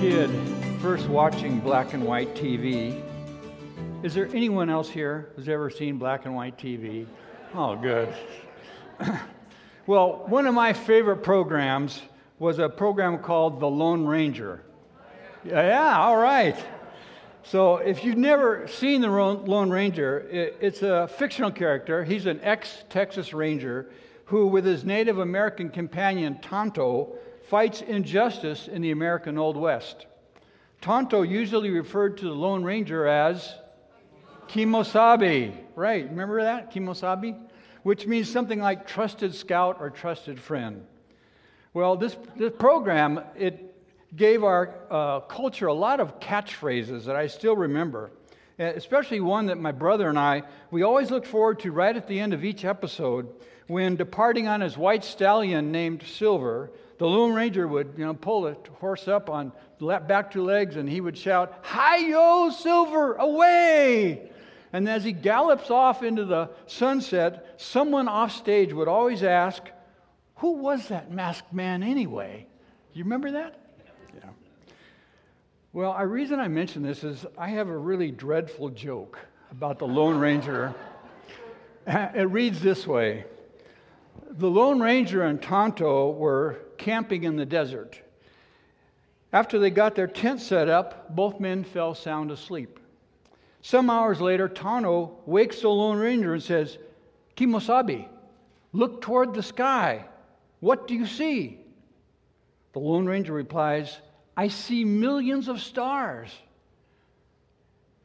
kid first watching black and white TV. Is there anyone else here who's ever seen black and white TV? Oh, good. Well, one of my favorite programs was a program called The Lone Ranger. Yeah, all right. So if you've never seen The Lone Ranger, it's a fictional character. He's an ex-Texas Ranger who, with his Native American companion Tonto, fights injustice in the American Old West. Tonto usually referred to the Lone Ranger as Kemosabe. Right, remember that? Kemosabe? Which means something like trusted scout or trusted friend. Well, this program, it gave our culture a lot of catchphrases that I still remember, especially one that my brother and I, we always look forward to right at the end of each episode when departing on his white stallion named Silver, the Lone Ranger would, pull the horse up on back two legs, and he would shout, "Hi-yo, Silver, away!" And as he gallops off into the sunset, someone off stage would always ask, "Who was that masked man anyway?" You remember that? Yeah. Well, the reason I mention this is I have a really dreadful joke about the Lone Ranger. It reads this way. The Lone Ranger and Tonto were camping in the desert. After they got their tent set up, both men fell sound asleep. Some hours later, Tonto wakes the Lone Ranger and says, "Kemosabe, look toward the sky. What do you see?" The Lone Ranger replies, "I see millions of stars."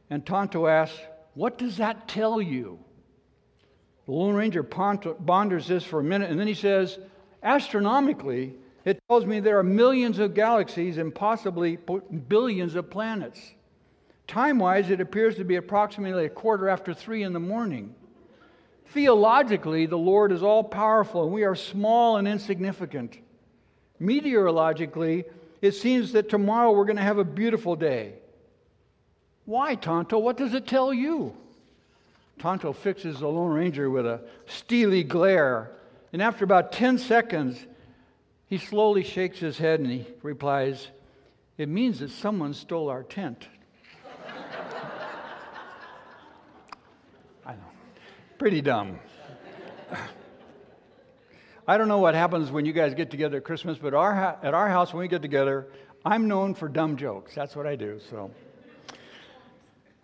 And Tonto asks, "What does that tell you?" The Lone Ranger ponders this for a minute, and then he says, "Astronomically, it tells me there are millions of galaxies and possibly billions of planets. Time-wise, it appears to be approximately 3:15 in the morning. Theologically, the Lord is all-powerful, and we are small and insignificant. Meteorologically, it seems that tomorrow we're going to have a beautiful day. Why, Tonto? What does it tell you?" Tonto fixes the Lone Ranger with a steely glare, and after about 10 seconds, he slowly shakes his head and he replies, "It means that someone stole our tent." I know, pretty dumb. I don't know what happens when you guys get together at Christmas, but at our house when we get together, I'm known for dumb jokes. That's what I do, so.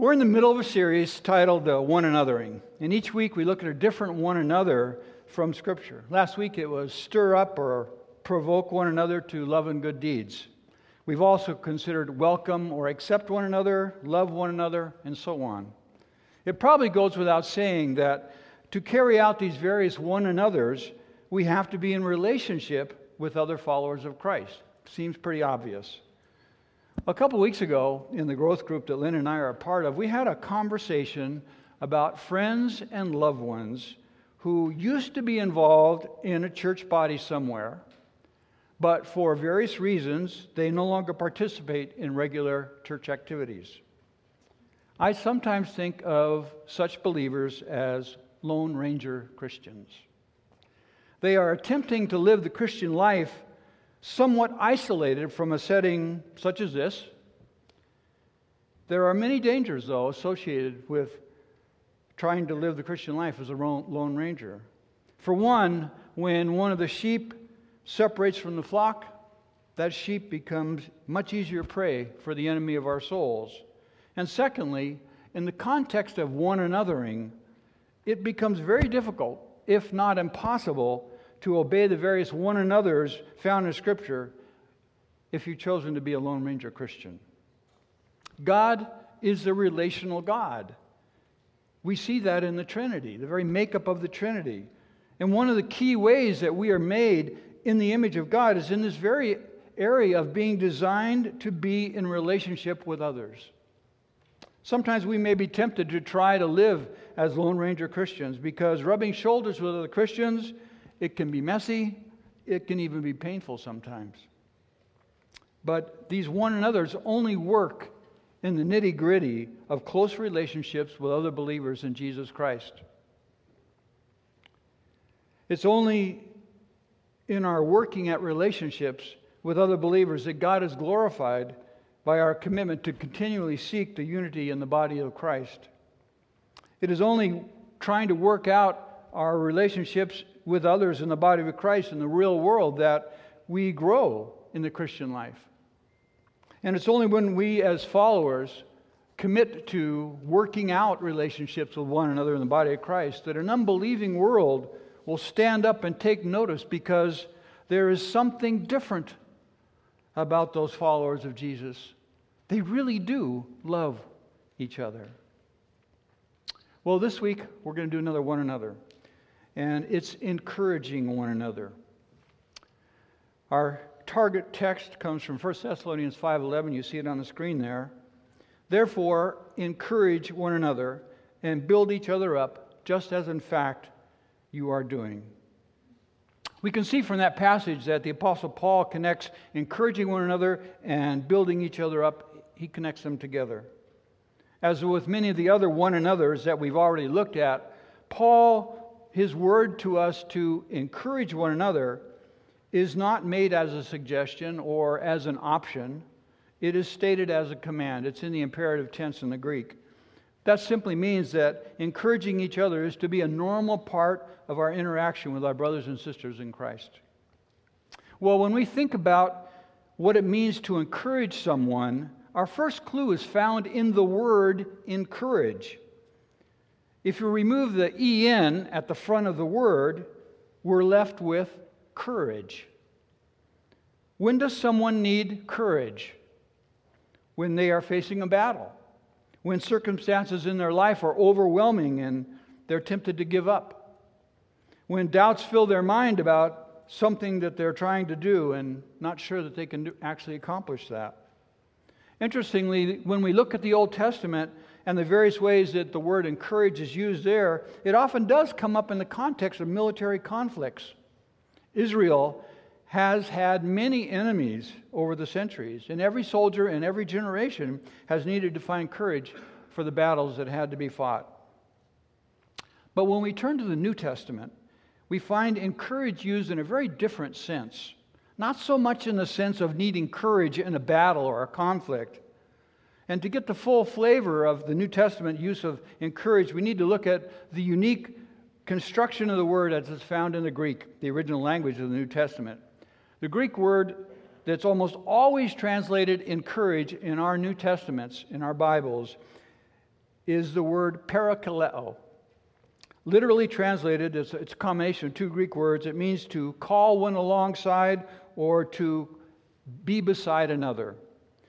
We're in the middle of a series titled One Anothering, and each week we look at a different one another from Scripture. Last week it was stir up or provoke one another to love and good deeds. We've also considered welcome or accept one another, love one another, and so on. It probably goes without saying that to carry out these various one anothers, we have to be in relationship with other followers of Christ. Seems pretty obvious. A couple weeks ago, in the growth group that Lynn and I are a part of, we had a conversation about friends and loved ones who used to be involved in a church body somewhere, but for various reasons, they no longer participate in regular church activities. I sometimes think of such believers as Lone Ranger Christians. They are attempting to live the Christian life somewhat isolated from a setting such as this. There are many dangers, though, associated with trying to live the Christian life as a Lone Ranger. For one, when one of the sheep separates from the flock, that sheep becomes much easier prey for the enemy of our souls. And secondly, in the context of one anothering, it becomes very difficult, if not impossible, to obey the various one another's found in Scripture if you've chosen to be a Lone Ranger Christian. God is a relational God. We see that in the Trinity, the very makeup of the Trinity. And one of the key ways that we are made in the image of God is in this very area of being designed to be in relationship with others. Sometimes we may be tempted to try to live as Lone Ranger Christians because rubbing shoulders with other Christians, it can be messy, it can even be painful sometimes. But these one another's only work in the nitty-gritty of close relationships with other believers in Jesus Christ. It's only in our working at relationships with other believers that God is glorified by our commitment to continually seek the unity in the body of Christ. It is only trying to work out our relationships with others in the body of Christ in the real world that we grow in the Christian life. And it's only when we as followers commit to working out relationships with one another in the body of Christ that an unbelieving world will stand up and take notice, because there is something different about those followers of Jesus. They really do love each other. Well, this week we're going to do another One Another, and it's encouraging one another. Our target text comes from 1 Thessalonians 5:11. You see it on the screen there. Therefore, encourage one another and build each other up, just as in fact you are doing. We can see from that passage that the Apostle Paul connects encouraging one another and building each other up. He connects them together. As with many of the other one another's that we've already looked at, Paul, his word to us to encourage one another is not made as a suggestion or as an option. It is stated as a command. It's in the imperative tense in the Greek. That simply means that encouraging each other is to be a normal part of our interaction with our brothers and sisters in Christ. Well, when we think about what it means to encourage someone, our first clue is found in the word encourage. If you remove the en at the front of the word, we're left with courage. When does someone need courage? When they are facing a battle, when circumstances in their life are overwhelming and they're tempted to give up, when doubts fill their mind about something that they're trying to do and not sure that they can actually accomplish that. Interestingly, when we look at the Old Testament and the various ways that the word encourage is used there, it often does come up in the context of military conflicts. Israel has had many enemies over the centuries, and every soldier in every generation has needed to find courage for the battles that had to be fought. But when we turn to the New Testament, we find encourage used in a very different sense. Not so much in the sense of needing courage in a battle or a conflict. And to get the full flavor of the New Testament use of encourage, we need to look at the unique construction of the word as it's found in the Greek, the original language of the New Testament. The Greek word that's almost always translated encourage in our New Testaments, in our Bibles, is the word parakaleo. Literally translated, it's a combination of two Greek words. It means to call one alongside or to be beside another.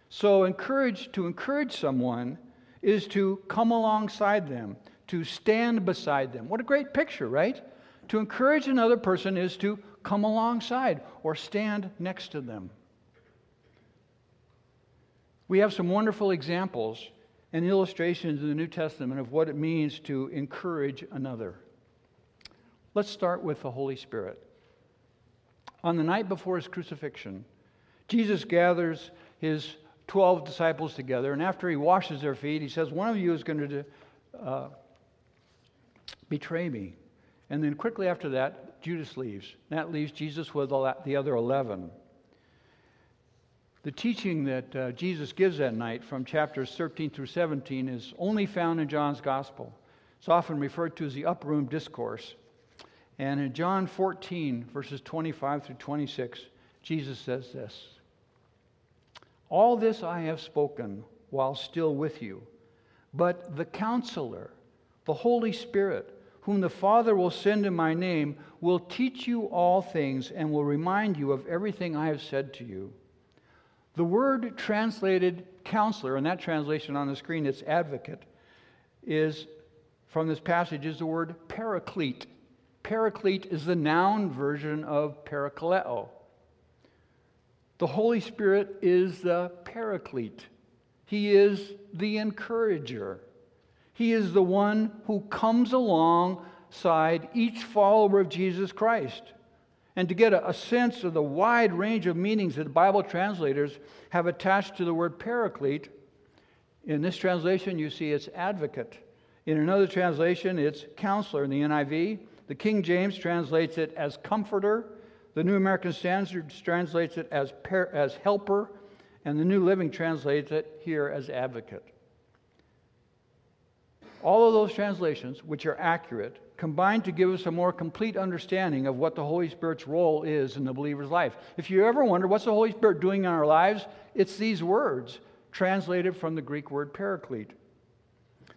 So to encourage someone is to come alongside them, to stand beside them. What a great picture, right? To encourage another person is to come alongside or stand next to them. We have some wonderful examples and illustrations in the New Testament of what it means to encourage another. Let's start with the Holy Spirit. On the night before his crucifixion, Jesus gathers his 12 disciples together, and after he washes their feet, he says, one of you is going to betray me. And then quickly after that, Judas leaves. That leaves Jesus with the other 11. The teaching that Jesus gives that night from chapters 13 through 17 is only found in John's Gospel. It's often referred to as the Upper Room Discourse. And in John 14, verses 25 through 26, Jesus says this, "All this I have spoken while still with you, but the Counselor, the Holy Spirit, whom the Father will send in my name, will teach you all things and will remind you of everything I have said to you." The word translated counselor, and that translation on the screen, it's advocate, is from this passage is the word paraclete. Paraclete is the noun version of parakaleo. The Holy Spirit is the paraclete. He is the encourager. He is the one who comes alongside each follower of Jesus Christ. And to get a sense of the wide range of meanings that Bible translators have attached to the word paraclete, in this translation you see it's advocate. In another translation it's counselor. In the NIV, the King James translates it as comforter. The New American Standard translates it as helper. and the New Living translates it here as advocate. All of those translations, which are accurate, combine to give us a more complete understanding of what the Holy Spirit's role is in the believer's life. If you ever wonder what's the Holy Spirit doing in our lives, it's these words translated from the Greek word parakaleo.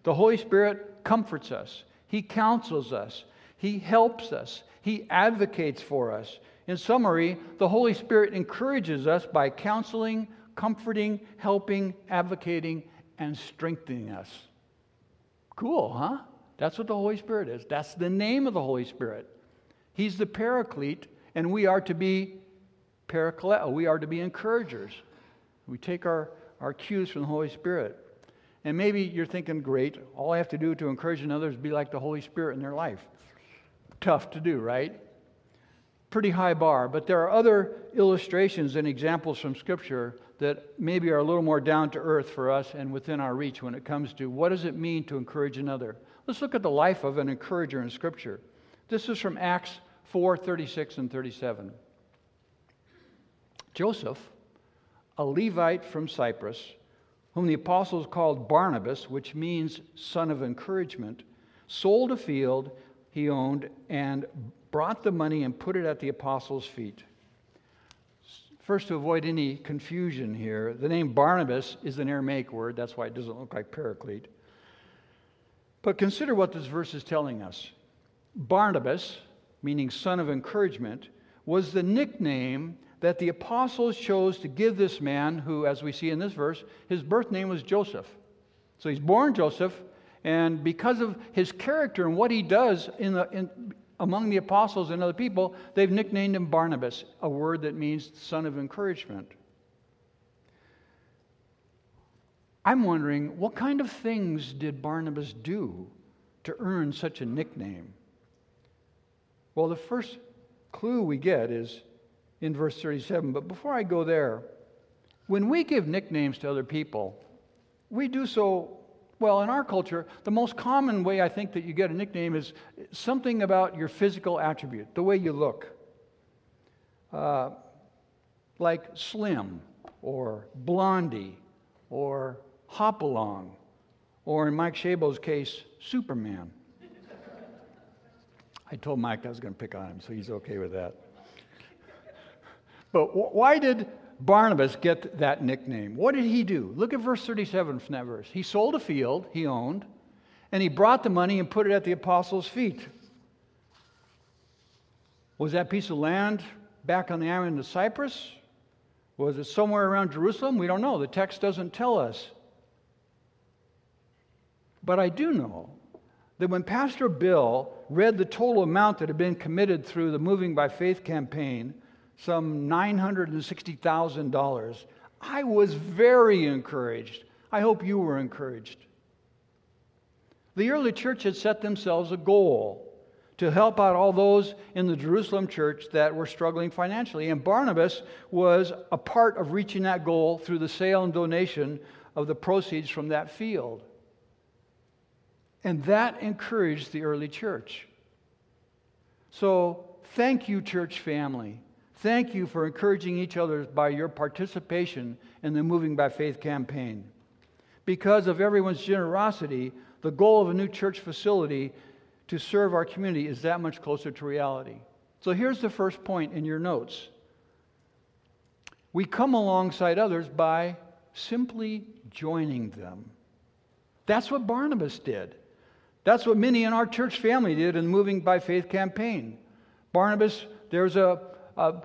The Holy Spirit comforts us. He counsels us. He helps us. He advocates for us. In summary, the Holy Spirit encourages us by counseling, comforting, helping, advocating, and strengthening us. Cool, huh? That's what the Holy Spirit is. That's the name of the Holy Spirit. He's the paraclete, and we are to be parakaleo. We are to be encouragers. We take our cues from the Holy Spirit. And maybe you're thinking, great, all I have to do to encourage another is be like the Holy Spirit in their life. Tough to do, right? Pretty high bar, but there are other illustrations and examples from Scripture that maybe are a little more down to earth for us and within our reach when it comes to what does it mean to encourage another. Let's look at the life of an encourager in Scripture. This is from Acts 4:36 and 37. Joseph, a Levite from Cyprus, whom the apostles called Barnabas, which means son of encouragement, sold a field he owned and brought the money and put it at the apostles' feet. First, to avoid any confusion here, the name Barnabas is an Aramaic word. That's why it doesn't look like paraclete. But consider what this verse is telling us. Barnabas, meaning son of encouragement, was the nickname that the apostles chose to give this man who, as we see in this verse, his birth name was Joseph. So he's born Joseph, and because of his character and what he does among the apostles and other people, they've nicknamed him Barnabas, a word that means son of encouragement. I'm wondering, what kind of things did Barnabas do to earn such a nickname? Well, the first clue we get is in verse 37, but before I go there, when we give nicknames to other people, we do so. Well, in our culture, the most common way I think that you get a nickname is something about your physical attribute, the way you look. Like slim, or blondie, or hop-along, or in Mike Shabo's case, Superman. I told Mike I was going to pick on him, so he's okay with that. But why did Barnabas get that nickname? What did he do? Look at verse 37 from that verse. He sold a field he owned, and he brought the money and put it at the apostles' feet. Was that piece of land back on the island of Cyprus? Was it somewhere around Jerusalem? We don't know. The text doesn't tell us. But I do know that when Pastor Bill read the total amount that had been committed through the Moving by Faith campaign, some $960,000. I was very encouraged. I hope you were encouraged. The early church had set themselves a goal to help out all those in the Jerusalem church that were struggling financially. And Barnabas was a part of reaching that goal through the sale and donation of the proceeds from that field. And that encouraged the early church. So, thank you, church family. Thank you for encouraging each other by your participation in the Moving by Faith campaign. Because of everyone's generosity, the goal of a new church facility to serve our community is that much closer to reality. So here's the first point in your notes. We come alongside others by simply joining them. That's what Barnabas did. That's what many in our church family did in the Moving by Faith campaign. Barnabas, there's a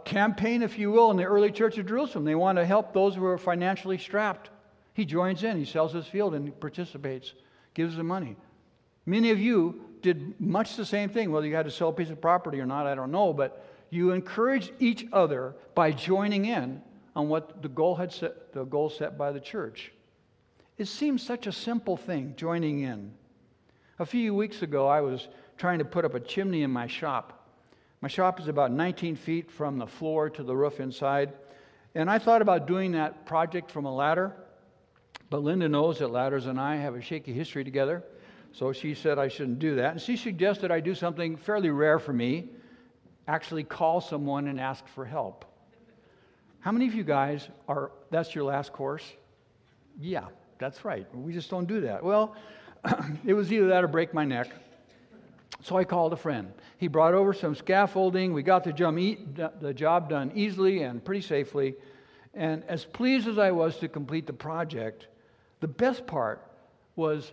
campaign, if you will, in the early church of Jerusalem. They want to help those who are financially strapped. He joins in. He sells his field and participates, gives the money. Many of you did much the same thing. Whether you had to sell a piece of property or not, I don't know, but you encouraged each other by joining in on what the goal set by the church. It seems such a simple thing, joining in. A few weeks ago, I was trying to put up a chimney in my shop. My shop is about 19 feet from the floor to the roof inside. And I thought about doing that project from a ladder. But Linda knows that ladders and I have a shaky history together. So she said I shouldn't do that. And she suggested I do something fairly rare for me. Actually call someone and ask for help. How many of you guys are, that's your last course? Yeah, that's right. We just don't do that. Well, it was either that or break my neck. So I called a friend. He brought over some scaffolding. We got the job done easily and pretty safely. And as pleased as I was to complete the project, the best part was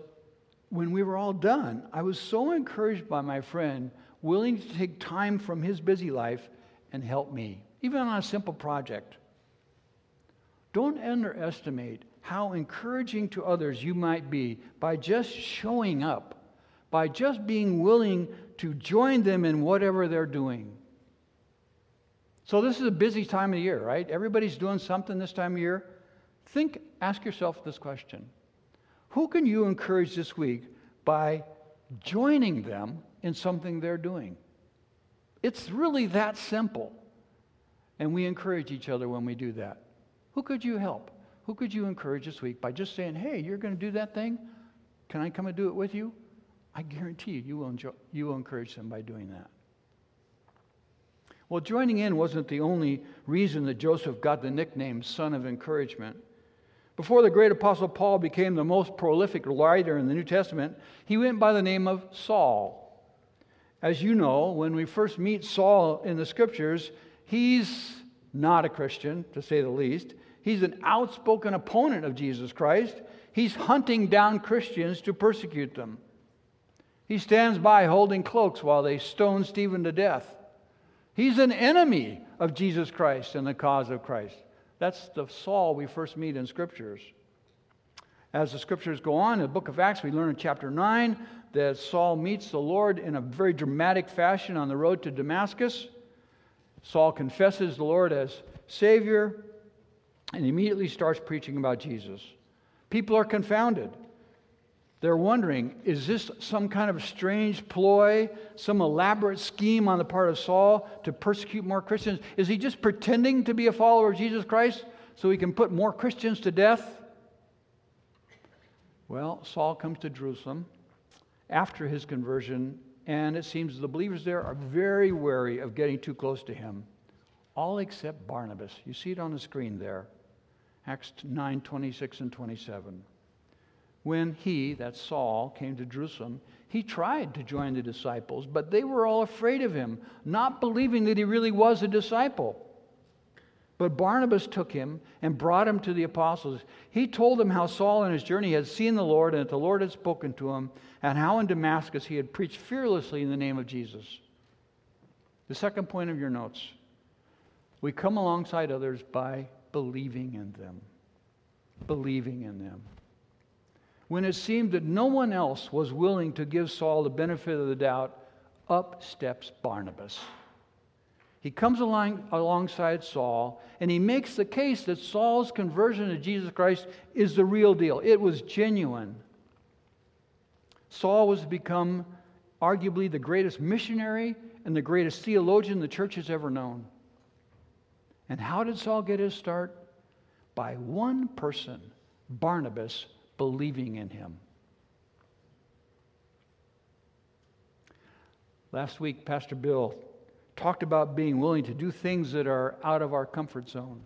when we were all done, I was so encouraged by my friend, willing to take time from his busy life and help me, even on a simple project. Don't underestimate how encouraging to others you might be by just showing up, by just being willing to join them in whatever they're doing. So this is a busy time of year, right? Everybody's doing something this time of year. Ask yourself this question. Who can you encourage this week by joining them in something they're doing? It's really that simple. And we encourage each other when we do that. Who could you help? Who could you encourage this week by just saying, hey, you're going to do that thing? Can I come and do it with you? I guarantee you will encourage them by doing that. Well, joining in wasn't the only reason that Joseph got the nickname Son of Encouragement. Before the great apostle Paul became the most prolific writer in the New Testament, he went by the name of Saul. As you know, when we first meet Saul in the scriptures, he's not a Christian, to say the least. He's an outspoken opponent of Jesus Christ. He's hunting down Christians to persecute them. He stands by holding cloaks while they stone Stephen to death. He's an enemy of Jesus Christ and the cause of Christ. That's the Saul we first meet in Scriptures. As the Scriptures go on, in the book of Acts, we learn in chapter 9 that Saul meets the Lord in a very dramatic fashion on the road to Damascus. Saul confesses the Lord as Savior and immediately starts preaching about Jesus. People are confounded. They're wondering, is this some kind of strange ploy, some elaborate scheme on the part of Saul to persecute more Christians? Is he just pretending to be a follower of Jesus Christ so he can put more Christians to death? Well, Saul comes to Jerusalem after his conversion, and it seems the believers there are very wary of getting too close to him, all except Barnabas. You see it on the screen there, Acts 9, 26 and 27. When he, that's Saul, came to Jerusalem, he tried to join the disciples, but they were all afraid of him, not believing that he really was a disciple. But Barnabas took him and brought him to the apostles. He told them how Saul in his journey had seen the Lord and that the Lord had spoken to him, and how in Damascus he had preached fearlessly in the name of Jesus. The second point of your notes, we come alongside others by believing in them. Believing in them. When it seemed that no one else was willing to give Saul the benefit of the doubt, up steps Barnabas. He comes alongside Saul, and he makes the case that Saul's conversion to Jesus Christ is the real deal. It was genuine. Saul was to become arguably the greatest missionary and the greatest theologian the church has ever known. And how did Saul get his start? By one person, Barnabas, believing in him. Last week, Pastor Bill talked about being willing to do things that are out of our comfort zone.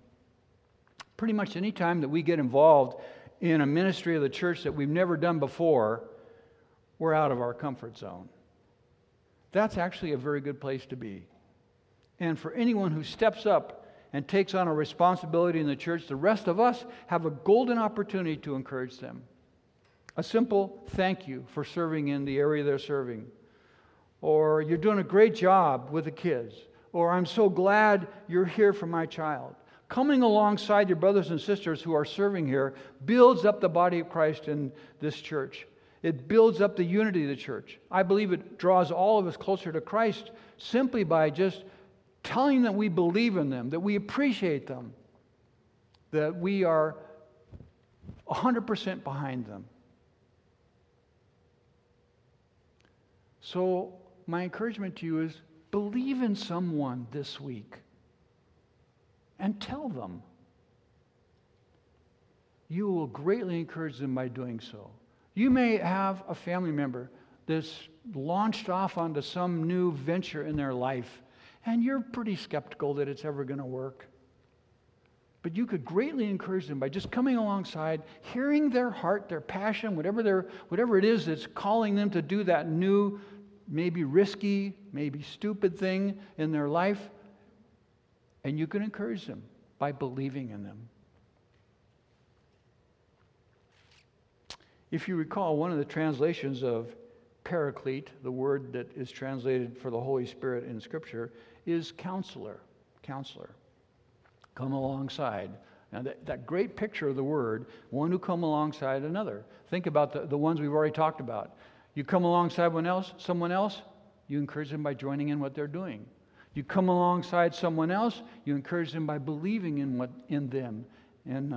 Pretty much any time that we get involved in a ministry of the church that we've never done before, we're out of our comfort zone. That's actually a very good place to be. And for anyone who steps up and takes on a responsibility in the church, the rest of us have a golden opportunity to encourage them. A simple thank you for serving in the area they're serving. Or you're doing a great job with the kids. Or I'm so glad you're here for my child. Coming alongside your brothers and sisters who are serving here builds up the body of Christ in this church. It builds up the unity of the church. I believe it draws all of us closer to Christ simply by just telling them we believe in them, that we appreciate them, that we are 100% behind them. So my encouragement to you is believe in someone this week and tell them. You will greatly encourage them by doing so. You may have a family member that's launched off onto some new venture in their life, and you're pretty skeptical that it's ever going to work. But you could greatly encourage them by just coming alongside, hearing their heart, their passion, whatever it is that's calling them to do that new, maybe risky, maybe stupid thing in their life. And you can encourage them by believing in them. If you recall, one of the translations of paraclete, the word that is translated for the Holy Spirit in Scripture, is counselor. Counselor. Come alongside. Now that great picture of the word, one who come alongside another. Think about the ones we've already talked about. You come alongside someone else, you encourage them by joining in what they're doing. You come alongside someone else, you encourage them by believing in them and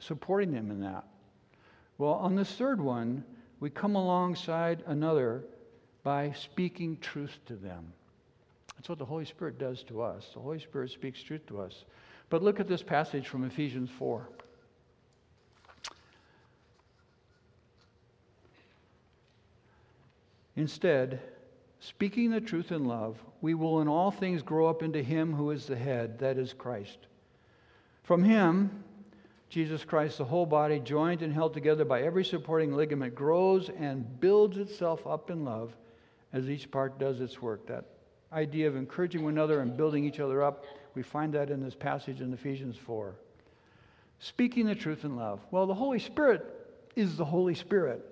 supporting them in that. Well, on this third one, we come alongside another by speaking truth to them. That's what the Holy Spirit does to us. The Holy Spirit speaks truth to us. But look at this passage from Ephesians 4. Instead, speaking the truth in love, we will in all things grow up into Him who is the head, that is Christ. From Him, Jesus Christ, the whole body, joined and held together by every supporting ligament, grows and builds itself up in love as each part does its work. That idea of encouraging one another and building each other up, we find that in this passage in Ephesians 4. Speaking the truth in love. Well, the Holy Spirit is the Holy Spirit.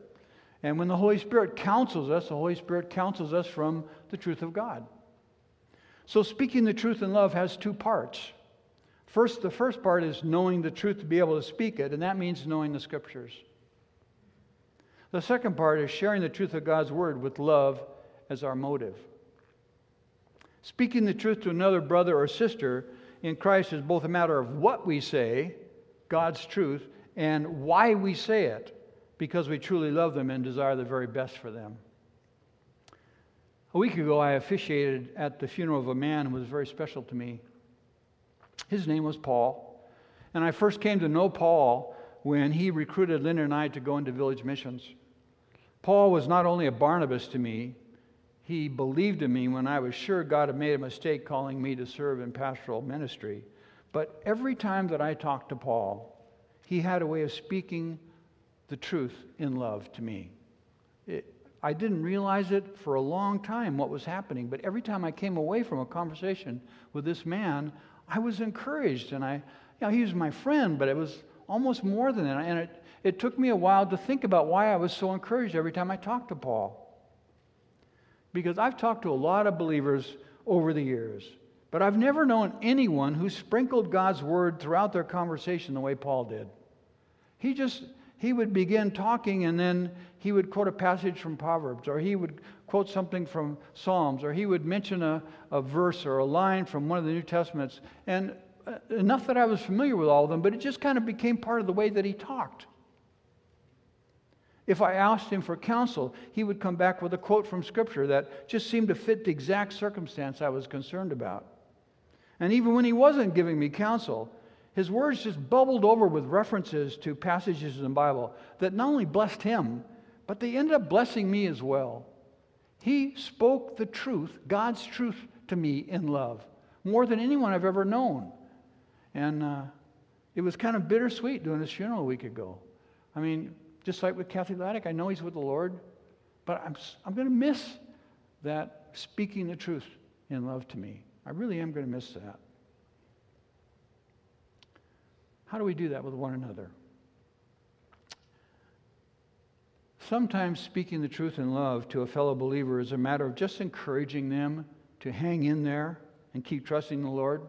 And when the Holy Spirit counsels us, the Holy Spirit counsels us from the truth of God. So speaking the truth in love has two parts. First, the first part is knowing the truth to be able to speak it, and that means knowing the Scriptures. The second part is sharing the truth of God's Word with love as our motive. Speaking the truth to another brother or sister in Christ is both a matter of what we say, God's truth, and why we say it, because we truly love them and desire the very best for them. A week ago, I officiated at the funeral of a man who was very special to me. His name was Paul, and I first came to know Paul when he recruited Linda and I to go into village missions. Paul was not only a Barnabas to me, he believed in me when I was sure God had made a mistake calling me to serve in pastoral ministry. But every time that I talked to Paul, he had a way of speaking the truth in love to me. I didn't realize it for a long time what was happening, but every time I came away from a conversation with this man, I was encouraged, and he was my friend, but it was almost more than that. And it took me a while to think about why I was so encouraged every time I talked to Paul. Because I've talked to a lot of believers over the years, but I've never known anyone who sprinkled God's Word throughout their conversation the way Paul did. He would begin talking, and then he would quote a passage from Proverbs, or he would quote something from Psalms, or he would mention a verse or a line from one of the New Testaments. And enough that I was familiar with all of them, but it just kind of became part of the way that he talked. If I asked him for counsel, he would come back with a quote from Scripture that just seemed to fit the exact circumstance I was concerned about. And even when he wasn't giving me counsel, his words just bubbled over with references to passages in the Bible that not only blessed him, but they ended up blessing me as well. He spoke the truth, God's truth, to me in love, more than anyone I've ever known. And it was kind of bittersweet doing his funeral a week ago. I mean, just like with Kathy Laddick, I know he's with the Lord, but I'm going to miss that speaking the truth in love to me. I really am going to miss that. How do we do that with one another? Sometimes speaking the truth in love to a fellow believer is a matter of just encouraging them to hang in there and keep trusting the Lord.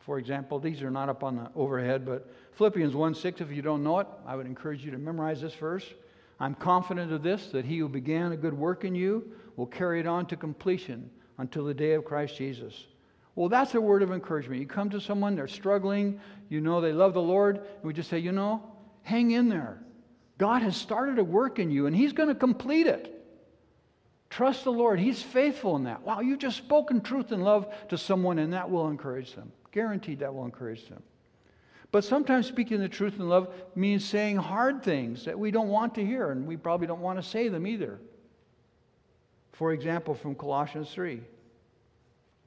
For example, these are not up on the overhead, but Philippians 1:6, if you don't know it, I would encourage you to memorize this verse. I'm confident of this, that he who began a good work in you will carry it on to completion until the day of Christ Jesus. Well, that's a word of encouragement. You come to someone, they're struggling, you know they love the Lord, and we just say, hang in there. God has started a work in you, and He's going to complete it. Trust the Lord. He's faithful in that. Wow, you've just spoken truth and love to someone, and that will encourage them. Guaranteed that will encourage them. But sometimes speaking the truth in love means saying hard things that we don't want to hear, and we probably don't want to say them either. For example, from Colossians 3.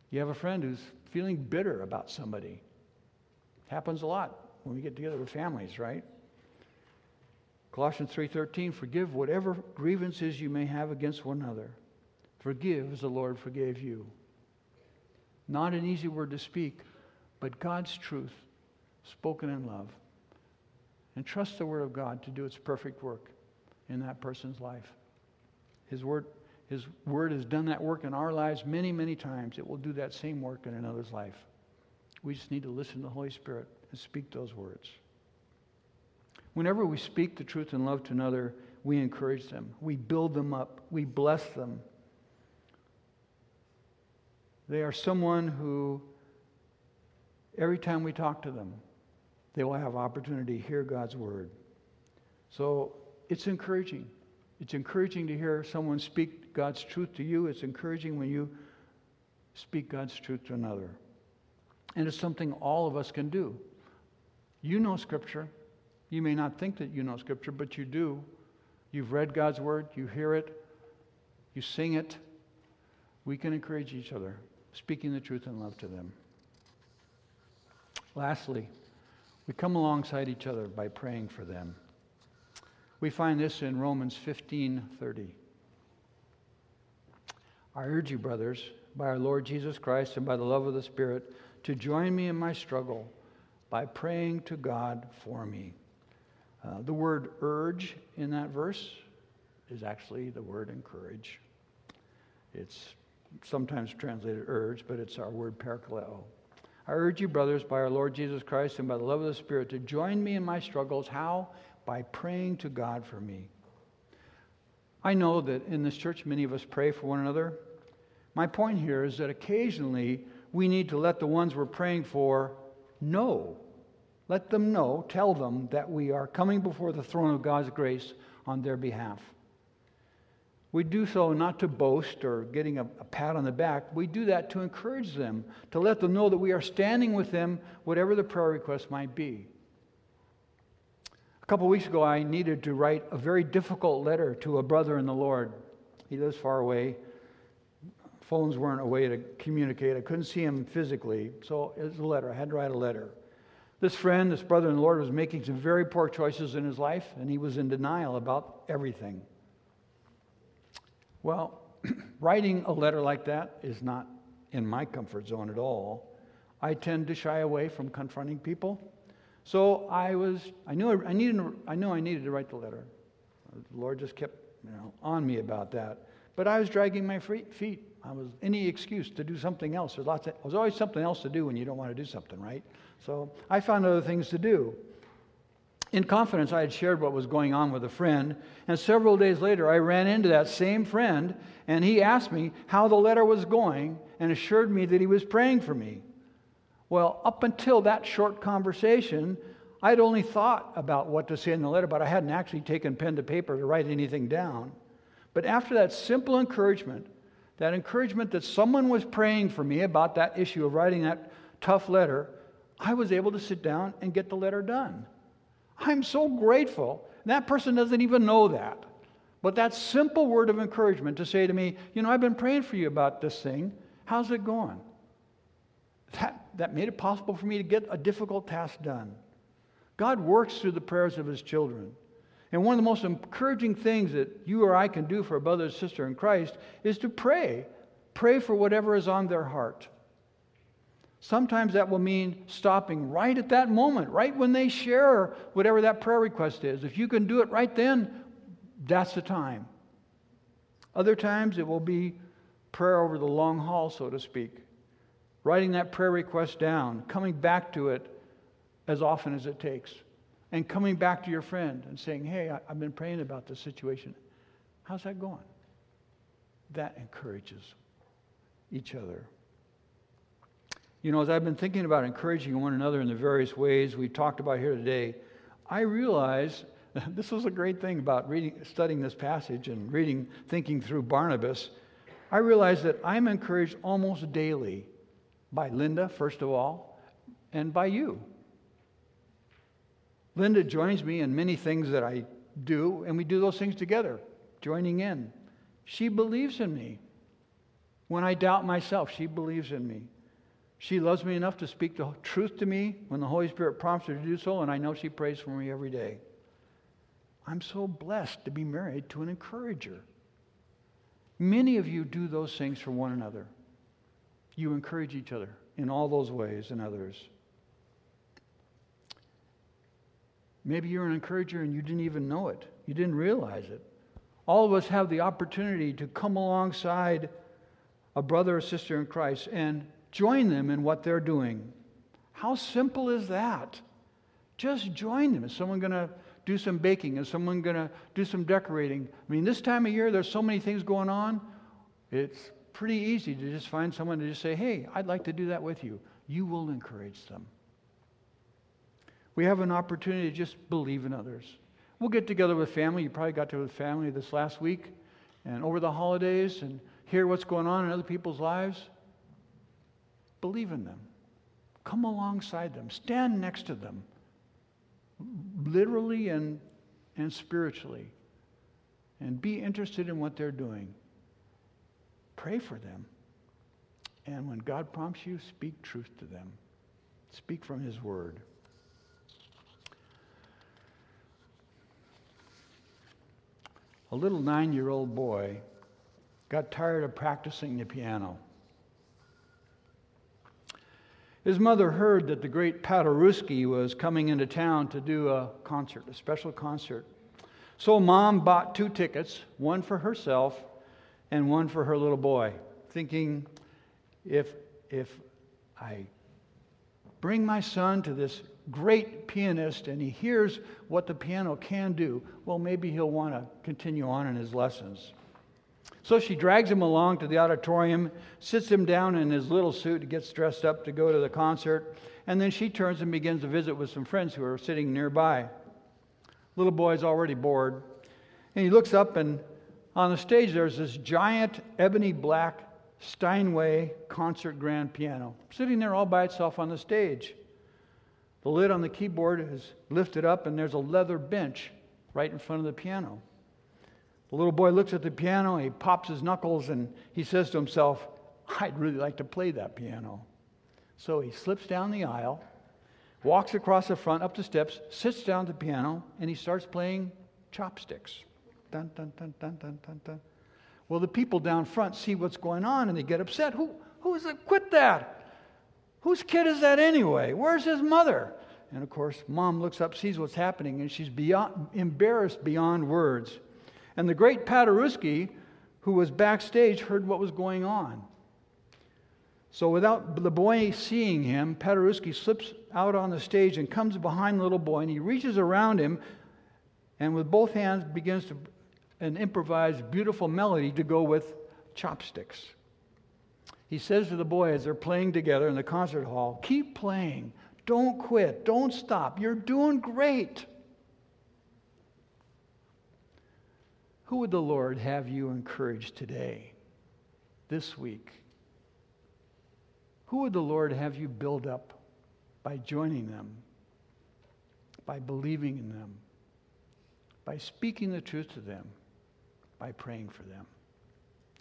You have a friend who's feeling bitter about somebody. Happens a lot when we get together with families, right? Colossians 3:13, forgive whatever grievances you may have against one another. Forgive as the Lord forgave you. Not an easy word to speak, but God's truth spoken in love. And trust the word of God to do its perfect work in that person's life. His word has done that work in our lives many, many times. It will do that same work in another's life. We just need to listen to the Holy Spirit and speak those words. Whenever we speak the truth in love to another, we encourage them. We build them up. We bless them. They are someone who, every time we talk to them, they will have opportunity to hear God's word. So it's encouraging. It's encouraging to hear someone speak God's truth to you. It's encouraging when you speak God's truth to another. And it's something all of us can do. You know Scripture. You may not think that you know Scripture, but you do. You've read God's word. You hear it. You sing it. We can encourage each other, speaking the truth in love to them. Lastly, we come alongside each other by praying for them. We find this in Romans 15:30. I urge you, brothers, by our Lord Jesus Christ and by the love of the Spirit, to join me in my struggle by praying to God for me. The word urge in that verse is actually the word encourage. It's sometimes translated urge, but it's our word parakaleo. I urge you, brothers, by our Lord Jesus Christ and by the love of the Spirit, to join me in my struggles. How? By praying to God for me. I know that in this church, many of us pray for one another. My point here is that occasionally we need to let the ones we're praying for know. Let them know, tell them that we are coming before the throne of God's grace on their behalf. We do so not to boast or getting a pat on the back. We do that to encourage them, to let them know that we are standing with them, whatever the prayer request might be. A couple weeks ago, I needed to write a very difficult letter to a brother in the Lord. He lives far away. Phones weren't a way to communicate. I couldn't see him physically, so it was a letter. I had to write a letter. This friend, this brother in the Lord, was making some very poor choices in his life, and he was in denial about everything. Well, writing a letter like that is not in my comfort zone at all. I tend to shy away from confronting people. So I knew I needed to write the letter. The Lord just kept, on me about that. But I was dragging my feet. I was any excuse to do something else. There's always something else to do when you don't want to do something, right? So I found other things to do. In confidence, I had shared what was going on with a friend, and several days later, I ran into that same friend, and he asked me how the letter was going and assured me that he was praying for me. Well, up until that short conversation, I'd only thought about what to say in the letter, but I hadn't actually taken pen to paper to write anything down. But after that simple encouragement that someone was praying for me about that issue of writing that tough letter, I was able to sit down and get the letter done. I'm so grateful. And that person doesn't even know that. But that simple word of encouragement to say to me, I've been praying for you about this thing. How's it going? That made it possible for me to get a difficult task done. God works through the prayers of his children. And one of the most encouraging things that you or I can do for a brother or sister in Christ is to pray. Pray for whatever is on their heart. Sometimes that will mean stopping right at that moment, right when they share whatever that prayer request is. If you can do it right then, that's the time. Other times it will be prayer over the long haul, so to speak. Writing that prayer request down, coming back to it as often as it takes, and coming back to your friend and saying, hey, I've been praying about this situation. How's that going? That encourages each other. As I've been thinking about encouraging one another in the various ways we talked about here today, I realized this was a great thing about studying this passage and thinking through Barnabas. I realized that I'm encouraged almost daily by Linda, first of all, and by you. Linda joins me in many things that I do, and we do those things together, joining in. She believes in me. When I doubt myself, she believes in me. She loves me enough to speak the truth to me when the Holy Spirit prompts her to do so, and I know she prays for me every day. I'm so blessed to be married to an encourager. Many of you do those things for one another. You encourage each other in all those ways and others. Maybe you're an encourager and you didn't even know it. You didn't realize it. All of us have the opportunity to come alongside a brother or sister in Christ and join them in what they're doing. How simple is that? Just join them. Is someone going to do some baking? Is someone going to do some decorating? I mean, this time of year, there's so many things going on. It's pretty easy to just find someone to just say, hey, I'd like to do that with you. You will encourage them. We have an opportunity to just believe in others. We'll get together with family. You probably got together with family this last week and over the holidays and hear what's going on in other people's lives. Believe in them. Come alongside them. Stand next to them. Literally and spiritually. And be interested in what they're doing. Pray for them. And when God prompts you, speak truth to them. Speak from His Word. A little 9-year-old boy got tired of practicing the piano. His mother heard that the great Paderewski was coming into town to do a concert, a special concert. So Mom bought 2 tickets, one for herself and one for her little boy, thinking, if I bring my son to this great pianist and he hears what the piano can do, well, maybe he'll want to continue on in his lessons. So she drags him along to the auditorium, sits him down in his little suit, and gets dressed up to go to the concert, and then she turns and begins to visit with some friends who are sitting nearby. Little boy's already bored, and he looks up, and on the stage there's this giant ebony black Steinway concert grand piano sitting there all by itself on the stage. The lid on the keyboard is lifted up, and there's a leather bench right in front of the piano. The little boy looks at the piano, he pops his knuckles, and he says to himself, I'd really like to play that piano. So he slips down the aisle, walks across the front, up the steps, sits down at the piano, and he starts playing chopsticks. Dun, dun, dun, dun, dun, dun, dun. Well, the people down front see what's going on, and they get upset. Who's that? Quit that! Whose kid is that anyway? Where's his mother? And of course, Mom looks up, sees what's happening, and she's embarrassed beyond words. And the great Paderewski, who was backstage, heard what was going on. So without the boy seeing him, Paderewski slips out on the stage and comes behind the little boy, and he reaches around him and with both hands begins to an improvised beautiful melody to go with chopsticks. He says to the boy as they're playing together in the concert hall, keep playing, don't quit, don't stop, you're doing great. Who would the Lord have you encourage today, this week? Who would the Lord have you build up by joining them, by believing in them, by speaking the truth to them, by praying for them?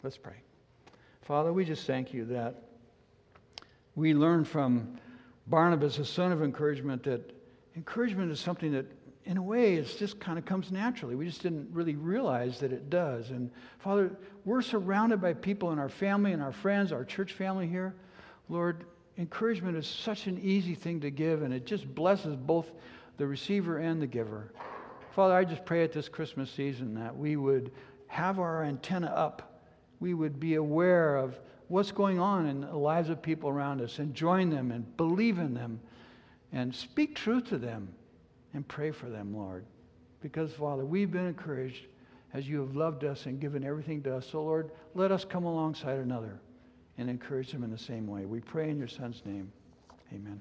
Let's pray. Father, we just thank you that we learn from Barnabas, a son of encouragement, that encouragement is something that in a way, it just kind of comes naturally. We just didn't really realize that it does. And Father, we're surrounded by people in our family and our friends, our church family here. Lord, encouragement is such an easy thing to give, and it just blesses both the receiver and the giver. Father, I just pray at this Christmas season that we would have our antenna up. We would be aware of what's going on in the lives of people around us and join them and believe in them and speak truth to them. And pray for them, Lord. Because, Father, we've been encouraged as you have loved us and given everything to us. So, Lord, let us come alongside another and encourage them in the same way. We pray in your Son's name. Amen.